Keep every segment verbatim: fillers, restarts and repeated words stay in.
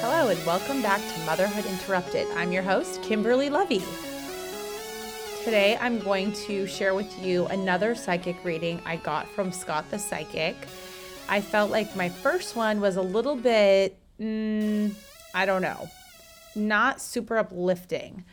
Hello and welcome back to Motherhood Interrupted. I'm your host, Kimberly Lovi. Today I'm going to share with you another psychic reading I got from Scott the Psychic. I felt like my first one was a little bit, mm, I don't know, not super uplifting.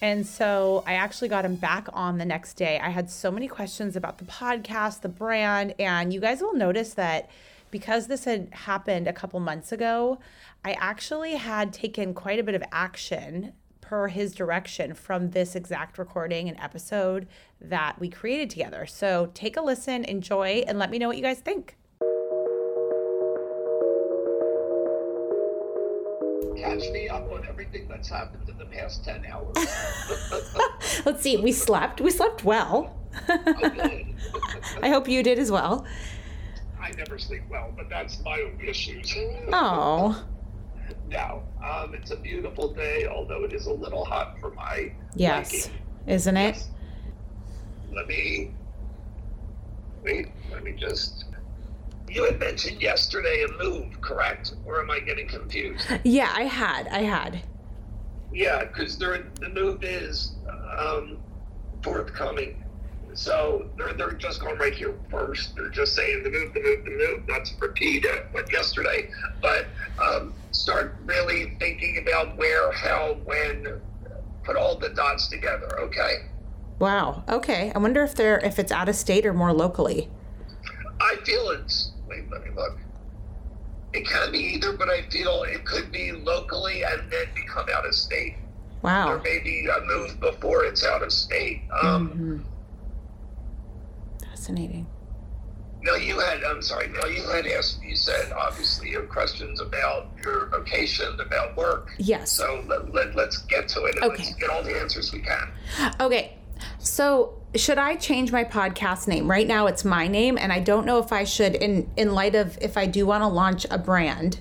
And so I actually got him back on the next day. I had so many questions about the podcast, the brand, and you guys will notice that because this had happened a couple months ago, I actually had taken quite a bit of action per his direction from this exact recording and episode that we created together. So take a listen, enjoy, and let me know what you guys think. Catch me up on everything that's happened in the past ten hours. Let's see, we slept. We slept well. I did. I hope you did as well. I never sleep well, but that's my own issues. Oh. No, um, it's a beautiful day, although it is a little hot for my Yes, liking. Isn't it? Yes. Let me, wait, let me just... You had mentioned yesterday a move, correct? Or am I getting confused? Yeah, I had. I had. Yeah, because the move is um, forthcoming. So they're they're just going right here first. They're just saying the move, the move, the move. Not to repeat what yesterday, but um, start really thinking about where, how, when. Put all the dots together. Okay. Wow. Okay. I wonder if they're if it's out of state or more locally. I feel it's, wait, let me look. It can be either, but I feel it could be locally and then become out of state. Wow. Or maybe a move before it's out of state. Um, mm-hmm. Fascinating. No, you had, I'm sorry, no, you had asked, you said, obviously, your questions about your vocation, about work. Yes. So let, let, let's get to it and okay. Let's get all the answers we can. Okay. So should I change my podcast name? Right now it's my name, and I don't know if I should, in, in light of if I do want to launch a brand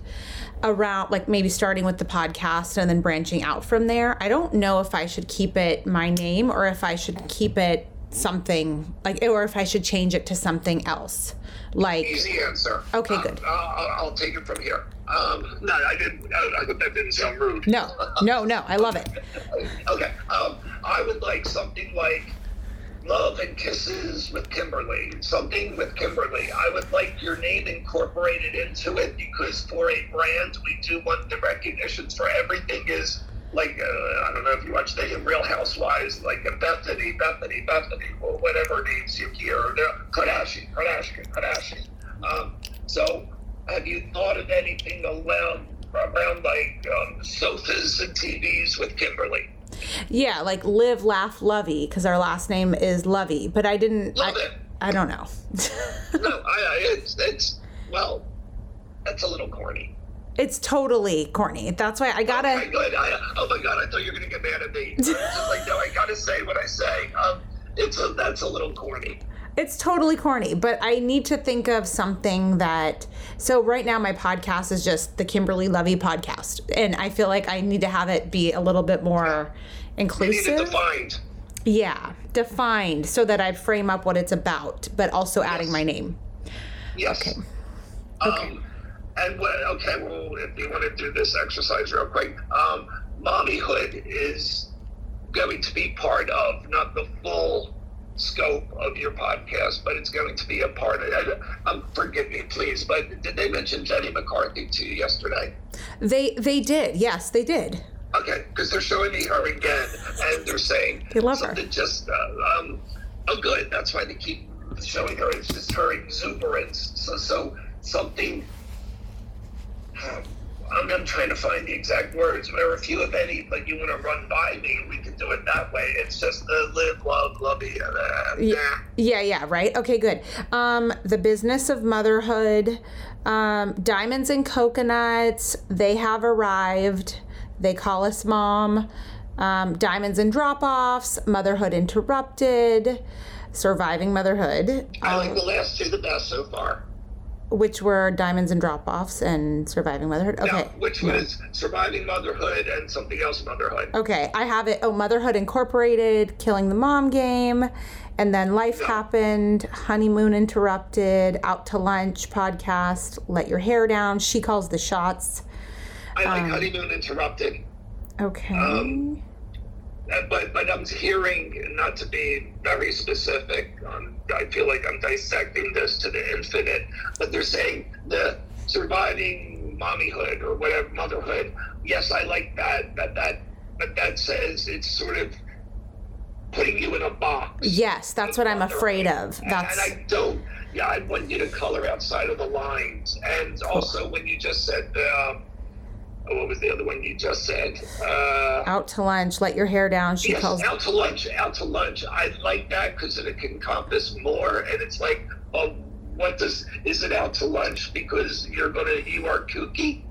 around, like maybe starting with the podcast and then branching out from there. I don't know if I should keep it my name or if I should keep it something like, or if I should change it to something else. Like easy answer. Okay, um, good. I'll, I'll take it from here. Um, no, I didn't. I, I, that didn't sound rude. No, no, no. I love it. Okay. Um, I would like something like Love and Kisses with Kimberly. Something with Kimberly. I would like your name incorporated into it because for a brand, we do want the recognitions for everything is. Like, uh, I don't know if you watch the Real Housewives, like a Bethany, Bethany, Bethany, or whatever names you hear, or Kardashian, Kardashian, Kardashian. Um, so have you thought of anything around, around like um, sofas and T Vs with Kimberly? Yeah, like Live, Laugh, Lovi, because our last name is Lovi, but I didn't, Love I, it. I don't know. No, I, I, it's, it's, well, that's a little corny. It's totally corny. That's why I gotta. Oh my god! I, oh my god! I thought you were gonna get mad at me. It's just like, no, I gotta say what I say. Um, it's a, that's a little corny. It's totally corny, but I need to think of something that. So right now, my podcast is just the Kimberly Lovi podcast, and I feel like I need to have it be a little bit more inclusive. You need it defined. Yeah, defined, so that I frame up what it's about, but also adding yes. my name. Yes. Okay. Um, okay. And what, okay, well, if you want to do this exercise real quick, um, mommyhood is going to be part of not the full scope of your podcast, but it's going to be a part of it. Um, forgive me, please, but did they mention Jenny McCarthy to you yesterday? They they did. Yes, they did. Okay, because they're showing me her again, and they're saying they love something her. Just uh, um, oh, good. That's why they keep showing her. It's just her exuberance. So so something. I'm, I'm trying to find the exact words. There are a few, if any, but you want to run by me, we can do it that way. It's just the live, love, love, yeah, yeah, yeah, yeah, right? Okay, good. Um, the business of motherhood, um, diamonds and coconuts, they have arrived. They call us mom. Um, diamonds and drop-offs, motherhood interrupted, surviving motherhood. I like um, the last two the best so far. Which were diamonds and drop-offs and surviving motherhood. Okay. No, which was surviving motherhood and something else motherhood. Okay, I have it. Oh, motherhood incorporated, killing the mom game, And then life happened, honeymoon interrupted, out to lunch, podcast, let your hair down. She calls the shots. I like um, honeymoon interrupted. Okay. Um, but but I'm hearing, not to be very specific, um, I feel like I'm dissecting this to the infinite, but they're saying the surviving mommyhood or whatever, motherhood. Yes, I like that, but that, but that says it's sort of putting you in a box. Yes, that's what I'm afraid of. That's... And, and I don't, yeah, I want you to color outside of the lines. And also when you just said, uh, oh, what was the other one you just said? Uh, out to lunch, let your hair down. She yes, calls out to lunch, out to lunch. I like that because it can encompass more. And it's like, well, what does, is it out to lunch because you're going to, you are kooky?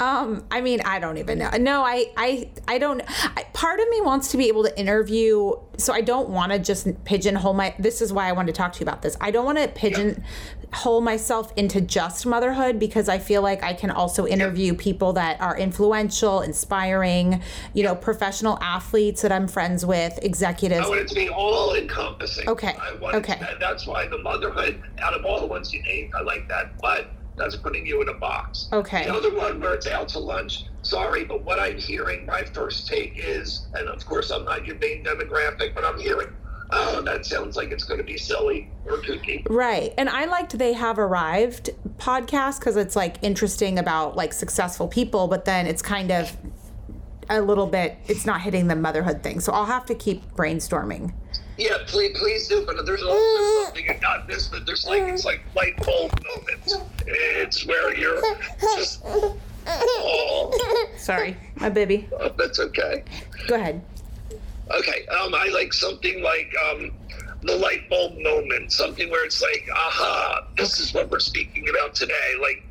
Um, I mean, I don't even know. No, I, I, I don't, I, part of me wants to be able to interview. So I don't want to just pigeonhole my, this is why I wanted to talk to you about this. I don't want to pigeonhole myself into just motherhood because I feel like I can also interview people that are influential, inspiring, you know, professional athletes that I'm friends with, executives. I want it to be all encompassing. Okay. I want okay. It to, that's why the motherhood out of all the ones you named, I like that. But that's putting you in a box. Okay. The other one where it's out to lunch, sorry, but what I'm hearing, my first take is, and of course I'm not your main demographic, but I'm hearing, oh, that sounds like it's going to be silly or kooky. Right. And I liked They Have Arrived podcast because it's like interesting about like successful people, but then it's kind of a little bit, it's not hitting the motherhood thing. So I'll have to keep brainstorming. Yeah, please, please do. But there's also something not this, but there's like it's like light bulb moments. It's where you're just. Oh. Sorry, my baby. Oh, that's okay. Go ahead. Okay, um, I like something like um, the light bulb moment, something where it's like, aha, this is what we're speaking about today, like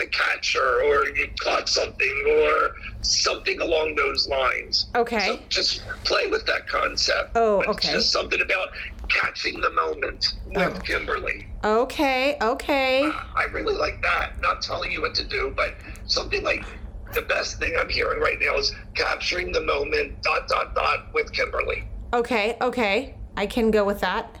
The Catcher, or you caught something, or something along those lines. Okay. So just play with that concept. Oh, okay. Just something about catching the moment with oh. Kimberly. Okay, okay. Uh, I really like that. Not telling you what to do, but something like the best thing I'm hearing right now is capturing the moment, dot, dot, dot, with Kimberly. Okay, okay. I can go with that.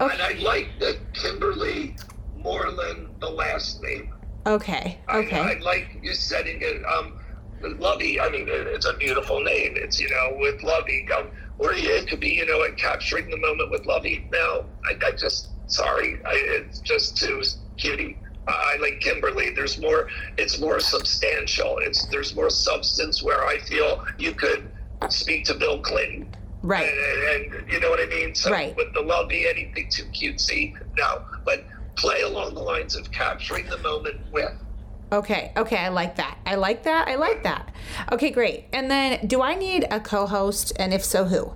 Okay. And I like the Kimberly Moreland, the last name. Okay. Okay. I, I like you setting it. Um, Lovi. I mean, it's a beautiful name. It's you know with Lovi. Um, or it could be you know and capturing the moment with Lovi. No, I, I just sorry. I, it's just too cutie. I, I like Kimberly. There's more. It's more substantial. It's there's more substance where I feel you could speak to Bill Clinton. Right. And, and you know what I mean. So right. With the Lovi, anything too cutesy? No. But. Play along the lines of capturing the moment with. Okay, okay, I like that. I like that, I like that. Okay, great. And then do I need a co-host, and if so, who?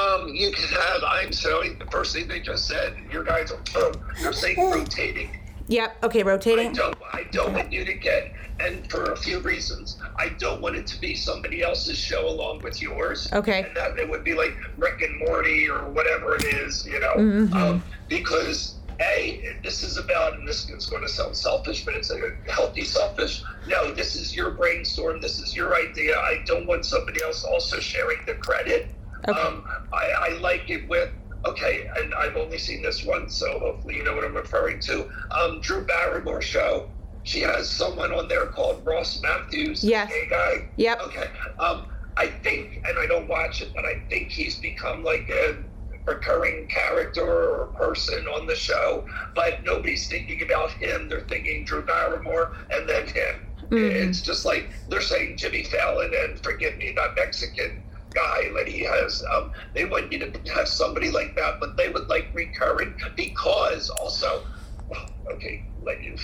Um, you can have, I'm sorry, the first thing they just said, your guys are, oh, you're saying rotating. Yep, okay, rotating. I don't, I don't want you to get, and for a few reasons, I don't want it to be somebody else's show along with yours. Okay. And that it would be like Rick and Morty or whatever it is, you know, mm-hmm. um, because... Hey, this is about, and this is going to sound selfish, but it's like a healthy selfish. No, this is your brainstorm. This is your idea. I don't want somebody else also sharing the credit. Okay. Um, I, I like it with, okay, and I've only seen this one, so hopefully you know what I'm referring to. Um, Drew Barrymore show. She has someone on there called Ross Matthews. Yes. Gay guy. Yep. Okay. Um, I think, and I don't watch it, but I think he's become like a recurring character or person on the show, but nobody's thinking about him. They're thinking Drew Barrymore and then him. Mm-hmm. It's just like they're saying Jimmy Fallon and forgive me, that Mexican guy that he has. Um, they want you to have somebody like that, but they would like recurring because also, well, okay, let you,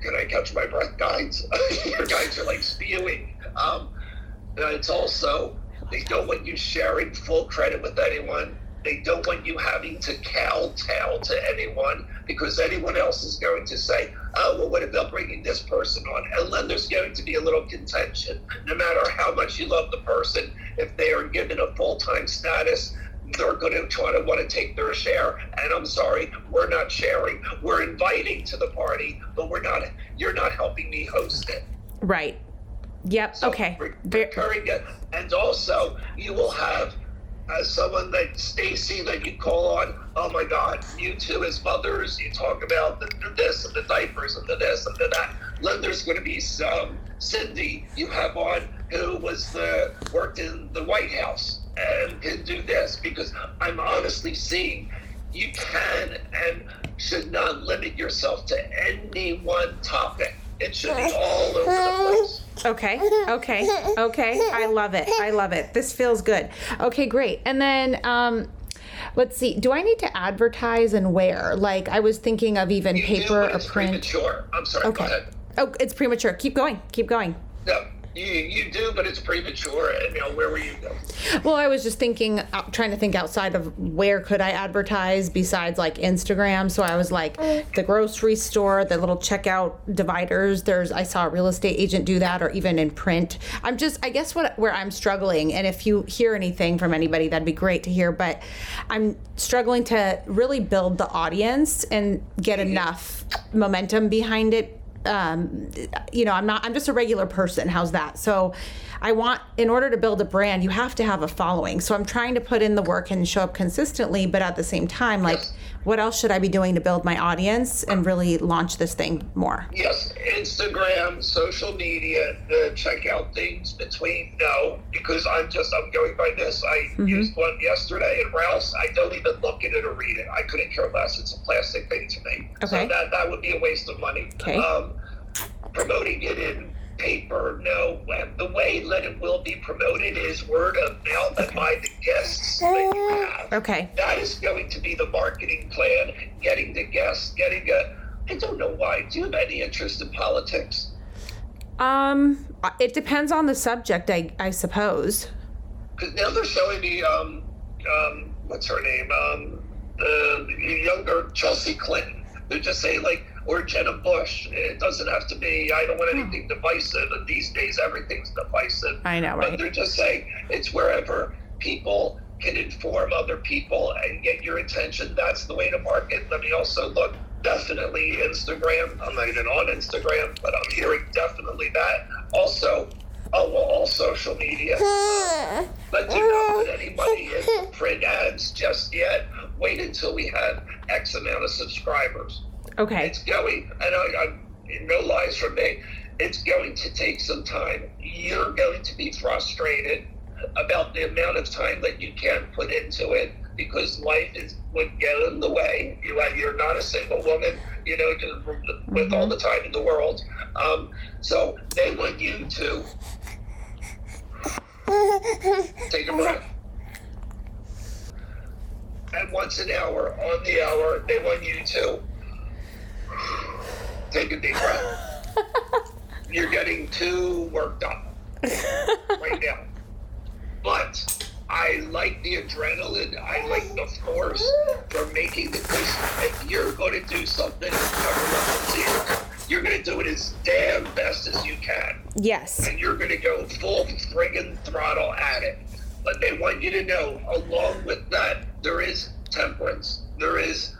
can I catch my breath, guys? Your guys are like spewing. Um, it's also, they don't want you sharing full credit with anyone. They don't want you having to kowtow to anyone because anyone else is going to say, oh, well, what about bringing this person on? And then there's going to be a little contention. No matter how much you love the person, if they are given a full-time status, they're going to try to want to take their share. And I'm sorry, we're not sharing. We're inviting to the party, but we're not. You're not helping me host it. Right. Yep. So okay. Recurring it. And also, you will have as someone like Stacy that you call on, oh my God, you two as mothers, you talk about the, the this and the diapers and the this and the that. Then there's going to be some Cindy you have on who was the worked in the White House and can do this, because I'm honestly seeing you can and should not limit yourself to any one topic. It should be all over the place. Okay, okay, okay. I love it. I love it. This feels good. Okay, great. And then um, let's see. Do I need to advertise and where? Like I was thinking of even you paper do, or print. Premature. I'm sorry. Okay. Go ahead. Oh, it's premature. Keep going. Keep going. No, you you do, but it's premature. And you know, where were you going? Well, I was just thinking, trying to think outside of where could I advertise besides like Instagram. So I was like the grocery store, the little checkout dividers. There's, I saw a real estate agent do that, or even in print. I'm just, I guess what where I'm struggling, and if you hear anything from anybody, that'd be great to hear. But I'm struggling to really build the audience and get mm-hmm. enough momentum behind it. Um, you know, I'm not, I'm just a regular person. How's that? So I want, in order to build a brand, you have to have a following. So I'm trying to put in the work and show up consistently, but at the same time, like yes. what else should I be doing to build my audience and really launch this thing more? Yes. Instagram, social media, the checkout things between no, because I'm just, I'm going by this. I mm-hmm. used one yesterday at Ralph's. I don't even look at it or read it. I couldn't care less. It's a plastic thing to me. Okay. So that, that would be a waste of money. Okay. Um, promoting it in paper, no. The way that it will be promoted is word of mouth and by the guests that you have. Okay. That is going to be the marketing plan, getting the guests, getting a, I don't know why. Do you have any interest in politics? Um, it depends on the subject, I, I suppose. Because now they're showing the, um, um, what's her name? Um, the younger Chelsea Clinton. They're just saying like, or Jenna Bush. It doesn't have to be, I don't want anything divisive. And these days, everything's divisive. I know, right? But they're just saying it's wherever people can inform other people and get your attention. That's the way to market. Let me also look, definitely Instagram. I'm not even on Instagram, but I'm hearing definitely that. Also, oh, well, all social media. But do not put any money in print ads just yet. Wait until we have X amount of subscribers. Okay. It's going, and I, I, no lies from me, it's going to take some time. You're going to be frustrated about the amount of time that you can put into it, because life is would get in the way. You, you're not a single woman, you know, with all the time in the world. Um, so they want you to take a breath. And once an hour, on the hour, they want you to take a deep breath. You're getting too worked up right now. But I like the adrenaline. I like the force for making the push. If you're going to do something, you're going to do it as damn best as you can. Yes. And you're going to go full friggin' throttle at it. But they want you to know, along with that, there is temperance. There is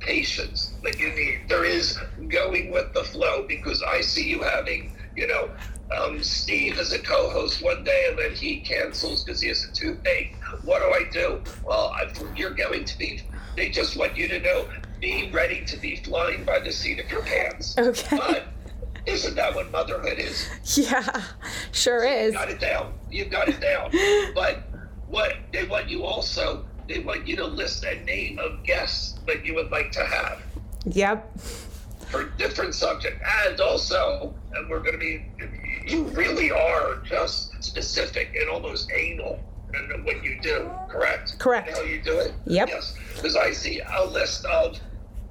patience that you need. There is going with the flow, because I see you having, you know, um, Steve as a co-host one day, and then he cancels because he has a toothache. What do I do? Well, I, you're going to be, they just want you to know, be ready to be flying by the seat of your pants. Okay. But isn't that what motherhood is? Yeah, sure is. You've got it down. You've got it down. But what they want you also, they want you to list a name of guests that you would like to have. Yep. For different subject. And also, and we're going to be, you really are just specific and almost anal in what you do, correct? Correct. And how you do it? Yep. Yes. Because I see a list of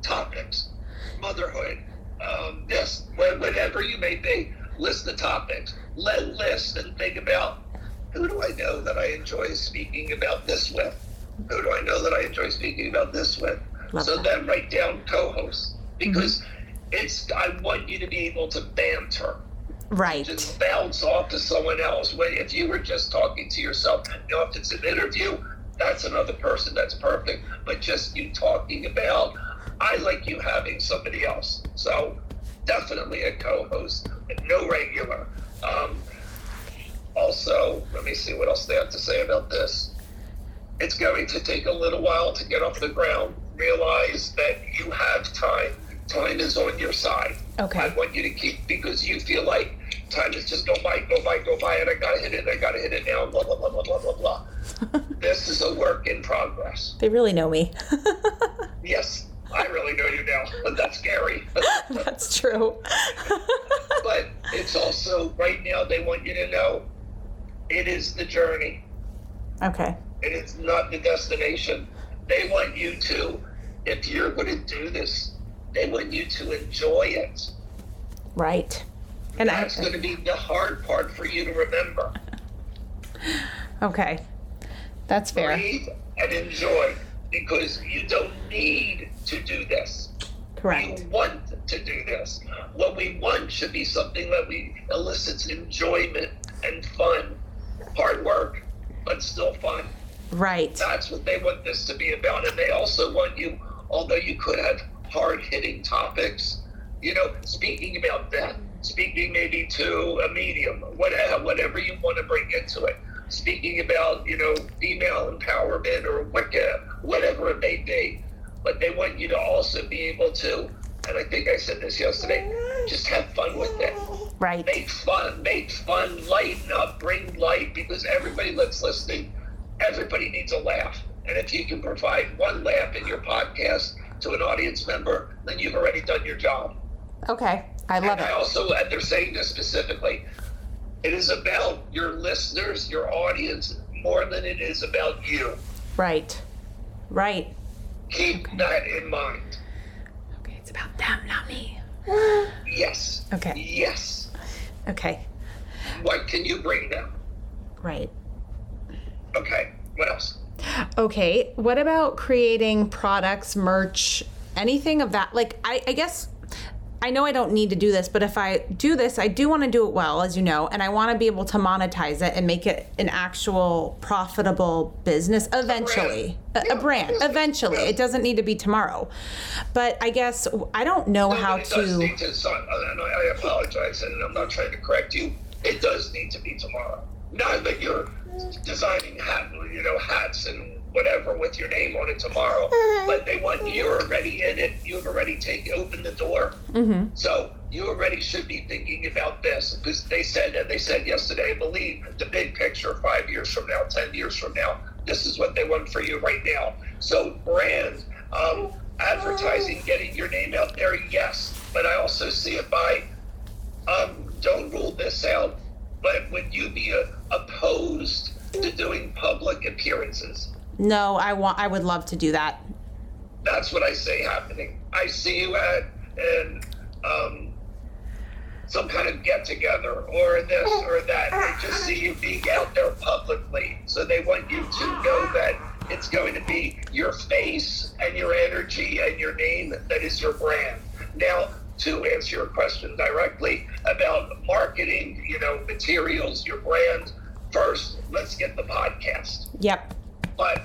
topics, motherhood, um, this, whatever you may be, list the topics. Let list and think about, who do I know that I enjoy speaking about this with? Who do I know that I enjoy speaking about this with? Love so that. Then write down co-hosts, because mm-hmm. it's, I want you to be able to banter. Right. Just bounce off to someone else. When, if you were just talking to yourself, you know, if it's an interview, that's another person, that's perfect. But just you talking about, I like you having somebody else. So definitely a co-host, no regular. Um, also, let me see what else they have to say about this. It's going to take a little while to get off the ground. Realize that you have time. Time is on your side. Okay. I want you to keep, because you feel like time is just go by, go by, go by, and I gotta hit it, I gotta hit it now, blah, blah, blah, blah, blah, blah, blah. This is a work in progress. They really know me. Yes, I really know you now, but that's scary. That's true. But it's also, right now, they want you to know it is the journey. Okay. It is not the destination. They want you to, if you're going to do this, they want you to enjoy it. Right. And that's I, going to be the hard part for you to remember. Okay. That's fair. Breathe and enjoy, because you don't need to do this. Correct. You want to do this. What we want should be something that we elicits enjoyment and fun. Hard work, but still fun. Right. That's what they want this to be about. And they also want you, although you could have hard-hitting topics, you know, speaking about that, speaking maybe to a medium, whatever, whatever you want to bring into it, speaking about, you know, female empowerment or Wicca, whatever it may be. But they want you to also be able to, and I think I said this yesterday, just have fun with it. Right. Make fun, make fun, lighten up, bring light, because everybody that's listening, everybody needs a laugh. And if you can provide one laugh in your podcast to an audience member, then you've already done your job. Okay, I love and it. I also, and they're saying this specifically, it is about your listeners, your audience, more than it is about you. Right, right. Keep okay. that in mind. Okay, it's about them, not me. Yes. Okay. Yes. Okay. What can you bring them? Right. Okay, what else? Okay, what about creating products, merch, anything of that? Like, I, I guess, I know I don't need to do this, but if I do this, I do want to do it well, as you know, and I want to be able to monetize it and make it an actual profitable business eventually. A brand, a, yeah, a brand. eventually. Yeah. It doesn't need to be tomorrow. But I guess, I don't know no, how it to... Does need to so I apologize, and I'm not trying to correct you. It does need to be tomorrow. Not that you're designing hat, you know, hats and whatever with your name on it tomorrow, but they want you're already in it. You've already taken open the door, mm-hmm. so you already should be thinking about this, because they said and they said yesterday, I believe, the big picture, five years from now, ten years from now, this is what they want for you right now. So brand, um, advertising, getting your name out there, yes, but I also see it by um, don't rule this out. But would you be a, opposed to doing public appearances? No, I want. I would love to do that. That's what I say happening. I see you at and um, some kind of get together or this or that. They just see you being out there publicly, so they want you to know that it's going to be your face and your energy and your name that is your brand. Now, to answer your question directly about marketing, you know, materials, your brand, first, let's get the podcast. Yep. But,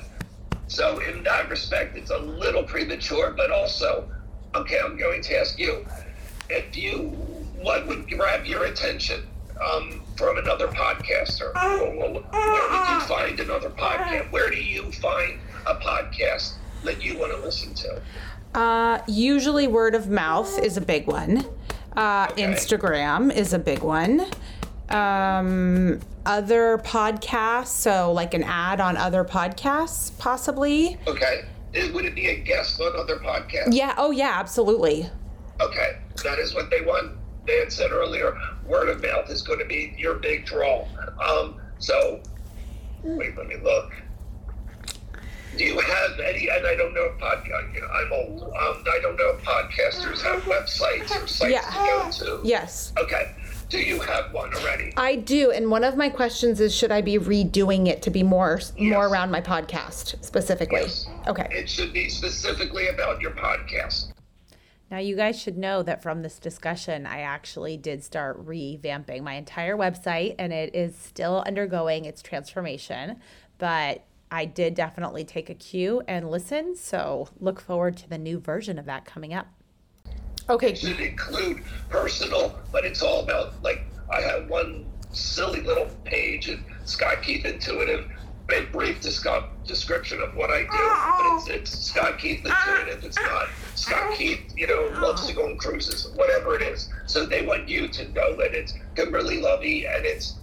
so in that respect, it's a little premature, but also, okay, I'm going to ask you, if you, what would grab your attention um, from another podcaster? Where would you find another podcast? Where do you find a podcast that you want to listen to? Uh, usually word of mouth is a big one. Uh, okay. Instagram is a big one. Um, other podcasts, so like an ad on other podcasts, possibly. Okay. Would it be a guest on other podcasts? Yeah. Oh, yeah, absolutely. Okay. That is what they want. They had said earlier, word of mouth is going to be your big draw. Um, so, wait, let me look. Do you have any, and I don't know if podcast, I'm old, um, I don't know if podcasters have websites or sites yeah. to go to. Yes. Okay. Do you have one already? I do, and one of my questions is, should I be redoing it to be more yes. more around my podcast specifically? Yes. Okay. It should be specifically about your podcast. Now, you guys should know that from this discussion, I actually did start revamping my entire website, and it is still undergoing its transformation, but I did definitely take a cue and listen, so look forward to the new version of that coming up. Okay. It should include personal, but it's all about, like, I have one silly little page in Scott Keith Intuitive, a brief discuss, description of what I do, but it's, it's Scott Keith Intuitive. It's not Scott Keith, you know, loves to go on cruises, whatever it is. So they want you to know that it's Kimberly Lovi, and it's,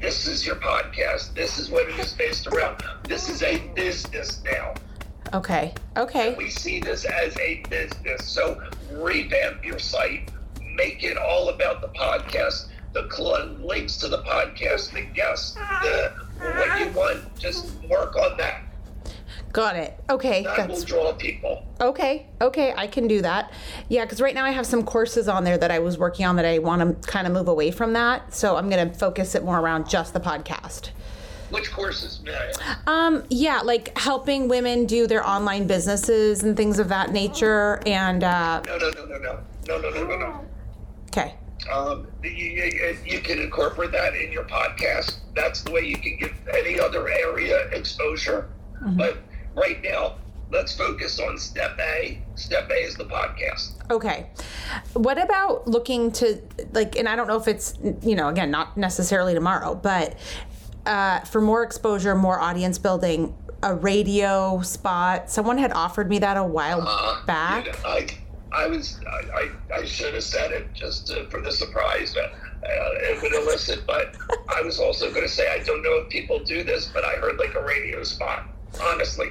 this is your podcast. This is what it is based around. This is a business now. Okay. Okay. And we see this as a business. So revamp your site. Make it all about the podcast, the cl- links to the podcast, the guests, the what you want. Just work on that. Got it. Okay. That that's... will draw people. Okay. Okay. I can do that. Yeah. Because right now I have some courses on there that I was working on that I want to kind of move away from that. So I'm going to focus it more around just the podcast. Which courses, Mary? Um, yeah, like helping women do their online businesses and things of that nature. And uh... no, no, no, no, no, no, no, no, no, no. Okay. Um, you, you, you can incorporate that in your podcast. That's the way you can give any other area exposure. Mm-hmm. But right now, let's focus on step A. Step A is the podcast. Okay. What about looking to, like, and I don't know if it's, you know, again, not necessarily tomorrow, but uh, for more exposure, more audience building, a radio spot. Someone had offered me that a while uh, back. You know, I, I was, I, I, I should have said it just to, for the surprise, but uh, it would elicit, but I was also going to say, I don't know if people do this, but I heard like a radio spot. Honestly.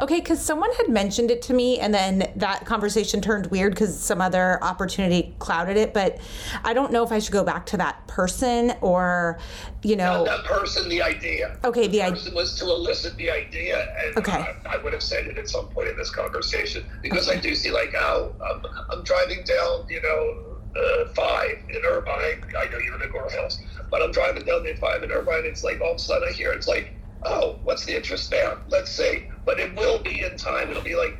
Okay, because someone had mentioned it to me, and then that conversation turned weird because some other opportunity clouded it. But I don't know if I should go back to that person or, you know. No, that person, the idea. Okay, the, the person I- was to elicit the idea, and okay. I, I would have said it at some point in this conversation because okay. I do see like, oh, I'm, I'm driving down, you know, Uh, five in Irvine. I know you're in Gore Hills, but I'm driving down the five in Irvine. It's like all of a sudden I hear it's like, oh, what's the interest now? Let's see. But it will be in time. It'll be like,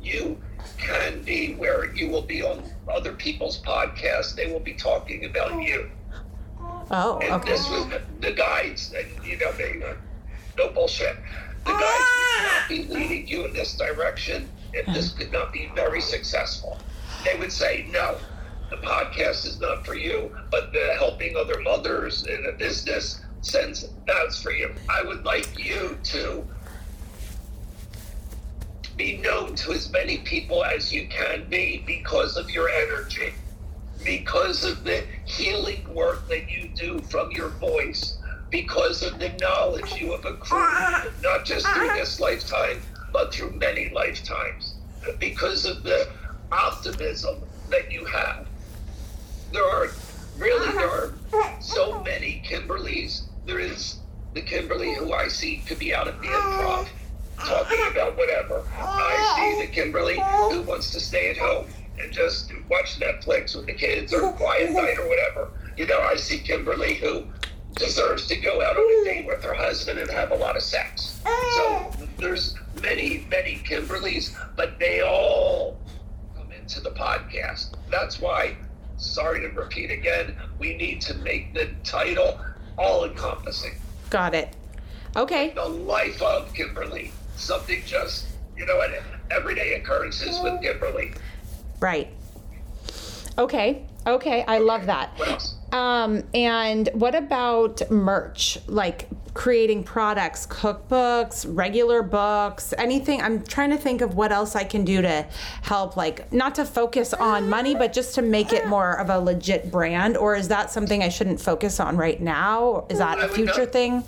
you can be where you will be on other people's podcasts. They will be talking about you. Oh, okay. And this was the, the guides, and you know, they, uh, no bullshit. The guides would not be leading you in this direction if this could not be very successful. They would say, no, the podcast is not for you, but the helping other mothers in a business sense, that's for you. I would like you to be known to as many people as you can be because of your energy, because of the healing work that you do from your voice, because of the knowledge you have accrued, not just through this lifetime, but through many lifetimes, because of the optimism that you have. There are, really, there are so many Kimberlys. There is the Kimberly who I see could be out at the improv talking about whatever. I see the Kimberly who wants to stay at home and just watch Netflix with the kids or quiet night or whatever. You know, I see Kimberly who deserves to go out on a date with her husband and have a lot of sex. So there's many, many Kimberlys, but they all come into the podcast. That's why, sorry to repeat again, we need to make the title all-encompassing. Got it. Okay. The life of Kimberly. Something just, you know, an everyday occurrences with Kimberly. Right. Okay. Okay. I okay. love that. What else? Um, and what about merch? Like creating products, cookbooks, regular books, anything? I'm trying to think of what else I can do to help, like, not to focus on money, but just to make it more of a legit brand. Or is that something I shouldn't focus on right now? Is that a future not, thing?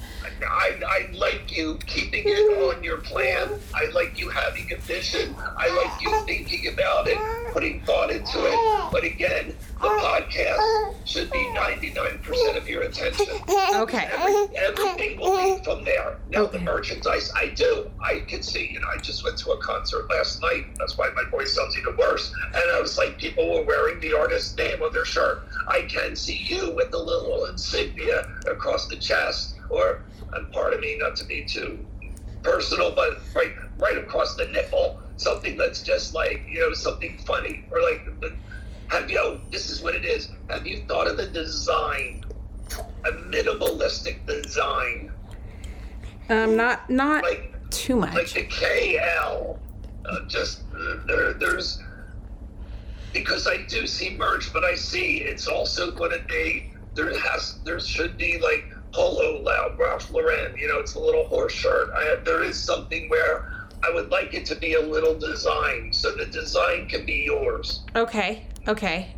I, I like you keeping it on your plan. I like you having a vision. I like you thinking about it, putting thought into it. But again, the podcast should be ninety-nine percent of your attention. Okay. Every, everything will be from there. Now, okay. The merchandise, I do. I can see, you know, I just went to a concert last night. That's why my voice sounds even worse. And I was like, people were wearing the artist's name on their shirt. I can see you with the little insignia across the chest, or, and pardon me, not to be too personal, but right, right across the nipple. Something that's just like, you know, something funny, or like, have you, this is what it is. Have you thought of a design, a minimalistic design? Um, not not like, too much. Like the K L, uh, just uh, there, there's, because I do see merch, but I see it's also going to be, there has, there should be like polo lounge, Ralph Lauren, you know, it's a little horse shirt. I have, there is something where I would like it to be a little design, so the design can be yours. Okay, okay.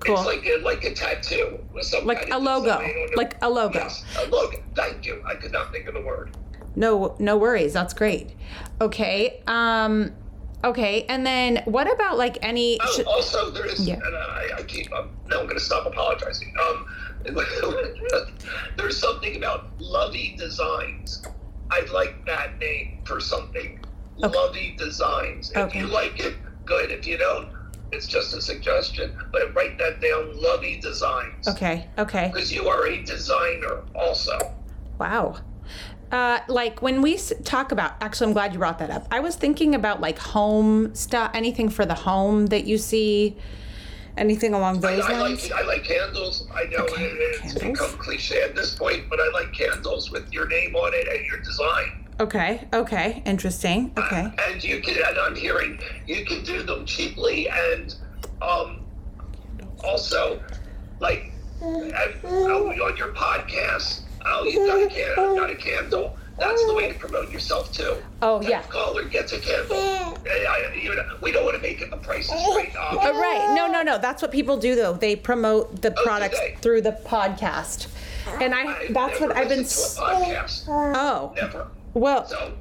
Cool. It's like a, like a tattoo. With some like, kind of a logo. Like a logo. Yes, a logo. Thank you. I could not think of the word. No, no worries. That's great. Okay. Um, okay. And then what about like any... Oh, sh- also, there is... Yeah. And I, I keep... I'm, now I'm going to stop apologizing. Um, there's something about Lovi Designs. I like that name for something. Okay. Lovi Designs. If okay. you like it, good. If you don't, it's just a suggestion, but write that down, Lovi Designs. Okay, okay. Because you are a designer also. Wow. Uh, like when we talk about, actually, I'm glad you brought that up. I was thinking about like home stuff, anything for the home that you see, anything along those I, lines. I like, I like candles. I know okay, it, it's candles. become cliche at this point, but I like candles with your name on it and your design. Okay, okay, interesting, okay. Uh, and you can, and I'm hearing, you can do them cheaply and um, also, like, and, oh, on your podcast, oh, you've got a, can- got a candle. That's the way to promote yourself, too. Oh, that yeah. caller gets a candle. I, I, you know, we don't want to make it the prices right now. Oh, right, no, no, no, that's what people do, though. They promote the oh, products through the podcast. And I, I that's what I've been... To a podcast. Oh. Never. Well, so,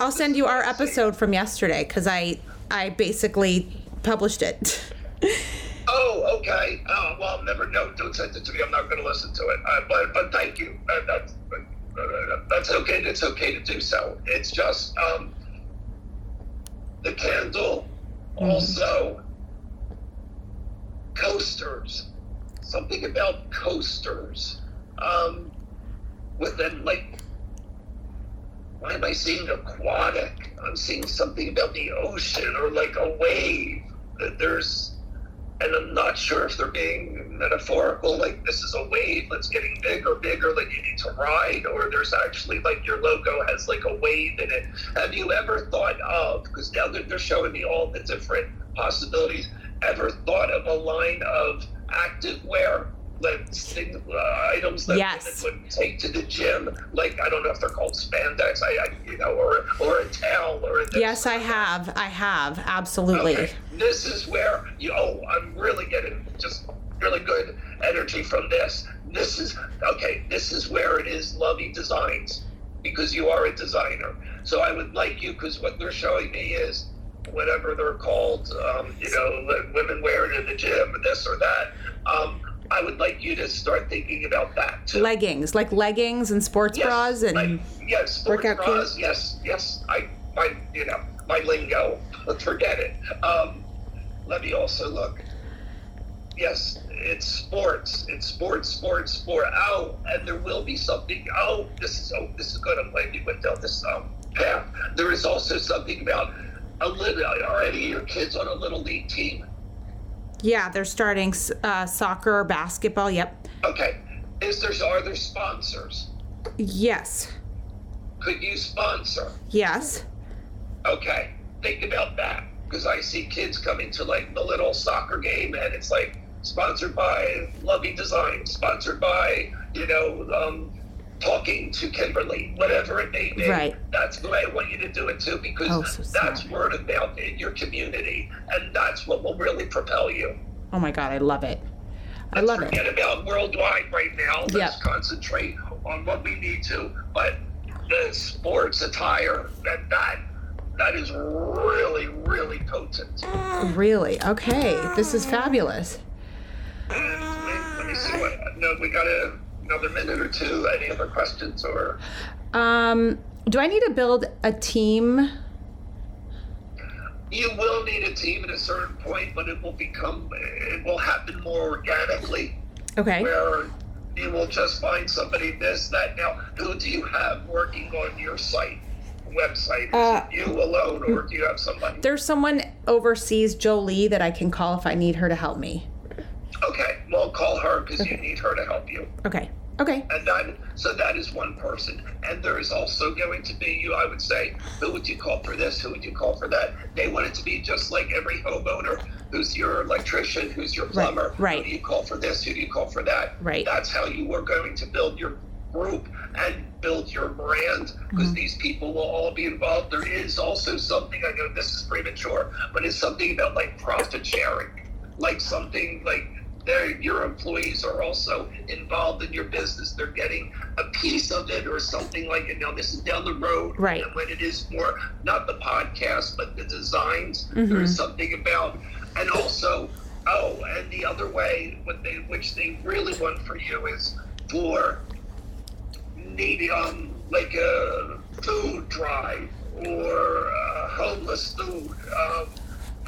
I'll send you our episode from yesterday because I I basically published it. Oh, okay. Oh, well, never know. Don't send it to me. I'm not going to listen to it. Uh, but but thank you. Uh, that's uh, that's okay. It's okay to do so. It's just um, the candle, mm-hmm. also coasters. Something about coasters. Um, with them like. Why am I seeing aquatic? I'm seeing something about the ocean or like a wave. There's, and I'm not sure if they're being metaphorical, like this is a wave that's getting bigger, bigger, like you need to ride, or there's actually like your logo has like a wave in it. Have you ever thought of, because now they're showing me all the different possibilities, ever thought of a line of activewear? Like things, uh, items that yes. women would take to the gym, like I don't know if they're called spandex, I, I you know, or or a towel, or a yes, I have, I have, absolutely. Okay. This is where you know I'm really getting just really good energy from this. This is okay. This is where it is, Lovi Designs, because you are a designer. So I would like you, because what they're showing me is whatever they're called, um, you know, women wear it in the gym, this or that. Um, I would like you to start thinking about that too. Leggings, like leggings and sports yes, bras and like, yes, sports workout bras. Clothes. Yes, yes. I, my, you know, my lingo. Forget it. Um, let me also look. Yes, it's sports. It's sports, sports, sport. Oh, and there will be something. Oh, this is. Oh, this is good. I'm glad you went down this um, path. There is also something about a little already. Your kids on a little league team. Yeah, they're starting uh, soccer or basketball. Yep. Okay. Is there are there sponsors? Yes. Could you sponsor? Yes. Okay. Think about that because I see kids coming to like the little soccer game and it's like sponsored by Lovi Designs, sponsored by you know um, talking to Kimberly, whatever it may be. Right. That's the way I want you to do it too because oh, so that's word of mouth in your community. And that's what will really propel you. Oh my God, I love it. I Let's love forget it. Forget about worldwide right now. Let's yep. concentrate on what we need to. But the sports attire, that that that is really, really potent. Really? Okay. This is fabulous. And wait, let me see what, no, we got to, another minute or two. Any other questions or? Um, do I need to build a team? You will need a team at a certain point, but it will become, it will happen more organically. Okay. Where you will just find somebody this, that. Now, who do you have working on your site, website? Is uh, it you alone or do you have somebody? There's someone overseas, Jolie, that I can call if I need her to help me. Okay, well, call her because okay. you need her to help you. Okay, okay. And that, so that is one person. And there is also going to be, you. I would say, who would you call for this? Who would you call for that? They want it to be just like every homeowner. Who's your electrician? Who's your plumber? Right. Who do you call for this? Who do you call for that? Right. That's how you are going to build your group and build your brand, because mm-hmm. these people will all be involved. There is also something, I know this is premature, but it's something about like profit sharing, like something like your employees are also involved in your business. They're getting a piece of it or something like it. Now, this is down the road. Right. And when it is more, not the podcast, but the designs, mm-hmm. there's something about, and also, oh, and the other way, what they, which they really want for you is for maybe um, like a food drive or uh, homeless food, um,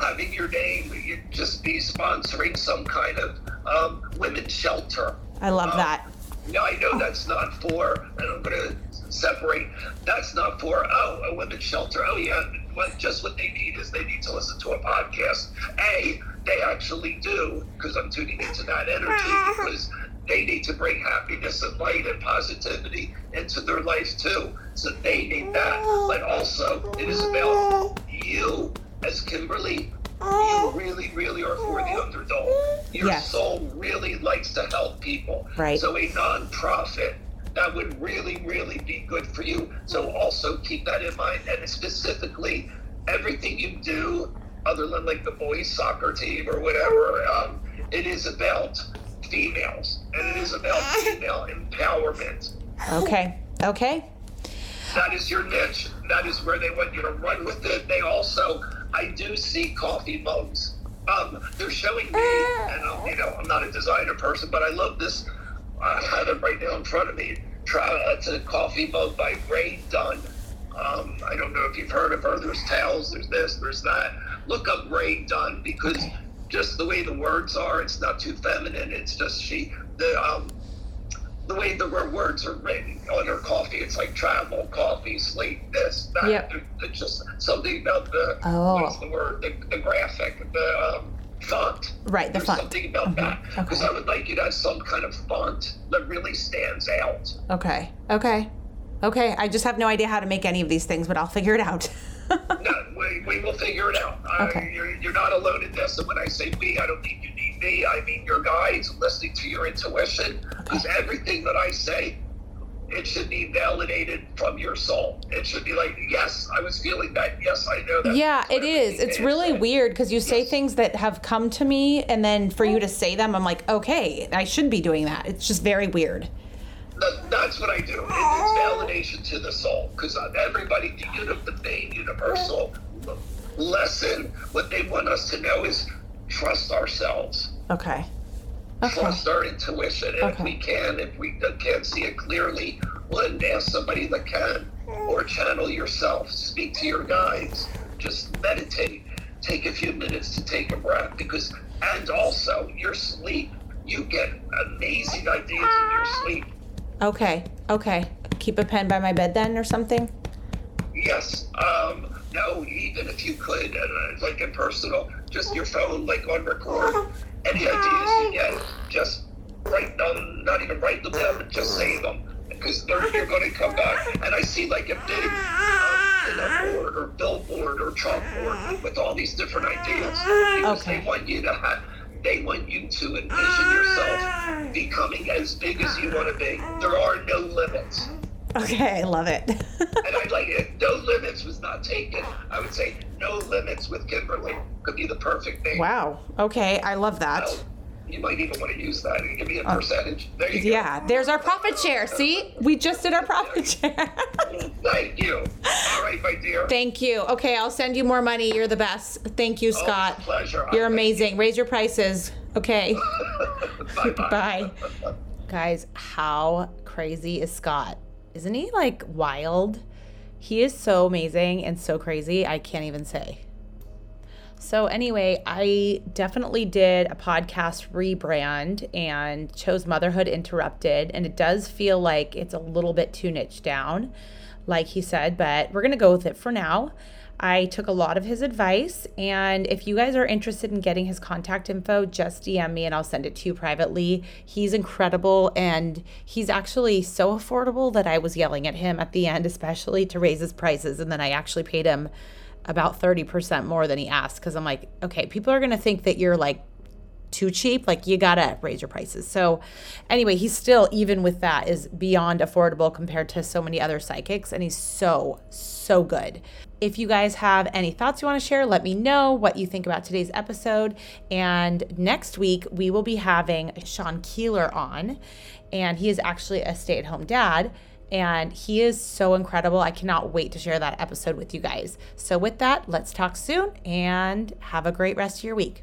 having your name, you'd just be sponsoring some kind of um, women's shelter. I love um, that. No, I know that's not for, and I'm going to separate, that's not for, oh, a women's shelter. Oh, yeah, what, just what they need is they need to listen to a podcast. A, they actually do, because I'm tuning into that energy, because they need to bring happiness and light and positivity into their life, too. So they need that. But also, it is about you. As Kimberly, you really, really are for the underdog. Your yes. soul really likes to help people. Right. So a nonprofit, that would really, really be good for you. So also keep that in mind. And specifically, everything you do, other than like the boys' soccer team or whatever, um, it is about females. And it is about female empowerment. Okay. Okay. That is your niche. That is where they want you to run with it. They also... I do see coffee mugs. Um, they're showing me, and I'm, you know, I'm not a designer person, but I love this. I have it right now in front of me. It's a coffee mug by Rae Dunn. Um, I don't know if you've heard of her. There's towels, there's this, there's that. Look up Rae Dunn, because okay. just the way the words are, it's not too feminine. It's just she, the um, the way the words are written on her coffee, it's like travel, coffee, sleep, this, that. Yep. It's just something about the, oh. what's the word, the, the graphic, the um, font. Right, the There's font. Something about okay. that. Because okay. I would like you to have some kind of font that really stands out. Okay, okay, okay. I just have no idea how to make any of these things, but I'll figure it out. No, we, we will figure it out. Okay. Uh, you're, you're not alone in this. And when I say we, I don't think you need me. I mean your guides, listening to your intuition. Because okay. everything that I say, it should be validated from your soul. It should be like, yes, I was feeling that. Yes, I know that. Yeah, it is. It's really said. Weird because you yes. say things that have come to me. And then for you to say them, I'm like, okay, I should be doing that. It's just very weird. That's what I do. It's validation to the soul, because everybody, the main universal lesson, what they want us to know is trust ourselves. Okay. okay. Trust our intuition. And okay. if we can, if we can't see it clearly, then ask somebody that can, or channel yourself. Speak to your guides. Just meditate. Take a few minutes to take a breath, because, and also your sleep. You get amazing ideas in your sleep. Okay, okay. Keep a pen by my bed then or something? Yes. Um, no, even if you could, uh, like a personal, just your phone, like on record, any ideas you get, just write them, not even write them down, but just save them, because they're, you're going to come back. And I see like a big um, board or billboard or chalkboard with all these different ideas, because okay. they want you to have... They want you to envision yourself becoming as big as you want to be. There are no limits. Okay, I love it. And I'd like, if no limits was not taken, I would say no limits with Kimberly could be the perfect name. Wow. Okay, I love that. So you might even want to use that and give me a oh. percentage. There you go. Yeah, there's our profit share. See, we just did our profit share. Thank you. All right, my dear. Thank you. Okay, I'll send you more money. You're the best. Thank you, Scott. Oh, pleasure. You're amazing. You. Raise your prices. Okay. Bye. Bye. Guys, how crazy is Scott? Isn't he like wild? He is so amazing and so crazy. I can't even say. So anyway, I definitely did a podcast rebrand and chose Motherhood Interrupted. And it does feel like it's a little bit too niche down, like he said, but we're going to go with it for now. I took a lot of his advice. And if you guys are interested in getting his contact info, just D M me and I'll send it to you privately. He's incredible. And he's actually so affordable that I was yelling at him at the end, especially to raise his prices. And then I actually paid him about thirty percent more than he asked, because I'm like, okay, people are going to think that you're like too cheap, like you gotta raise your prices. So anyway, he's still, even with that, is beyond affordable compared to so many other psychics, and he's so, so good. If you guys have any thoughts you want to share, let me know what you think about today's episode. And next week, we will be having Sean Keeler on, and he is actually a stay-at-home dad, and he is so incredible. I cannot wait to share that episode with you guys. So with that, let's talk soon and have a great rest of your week.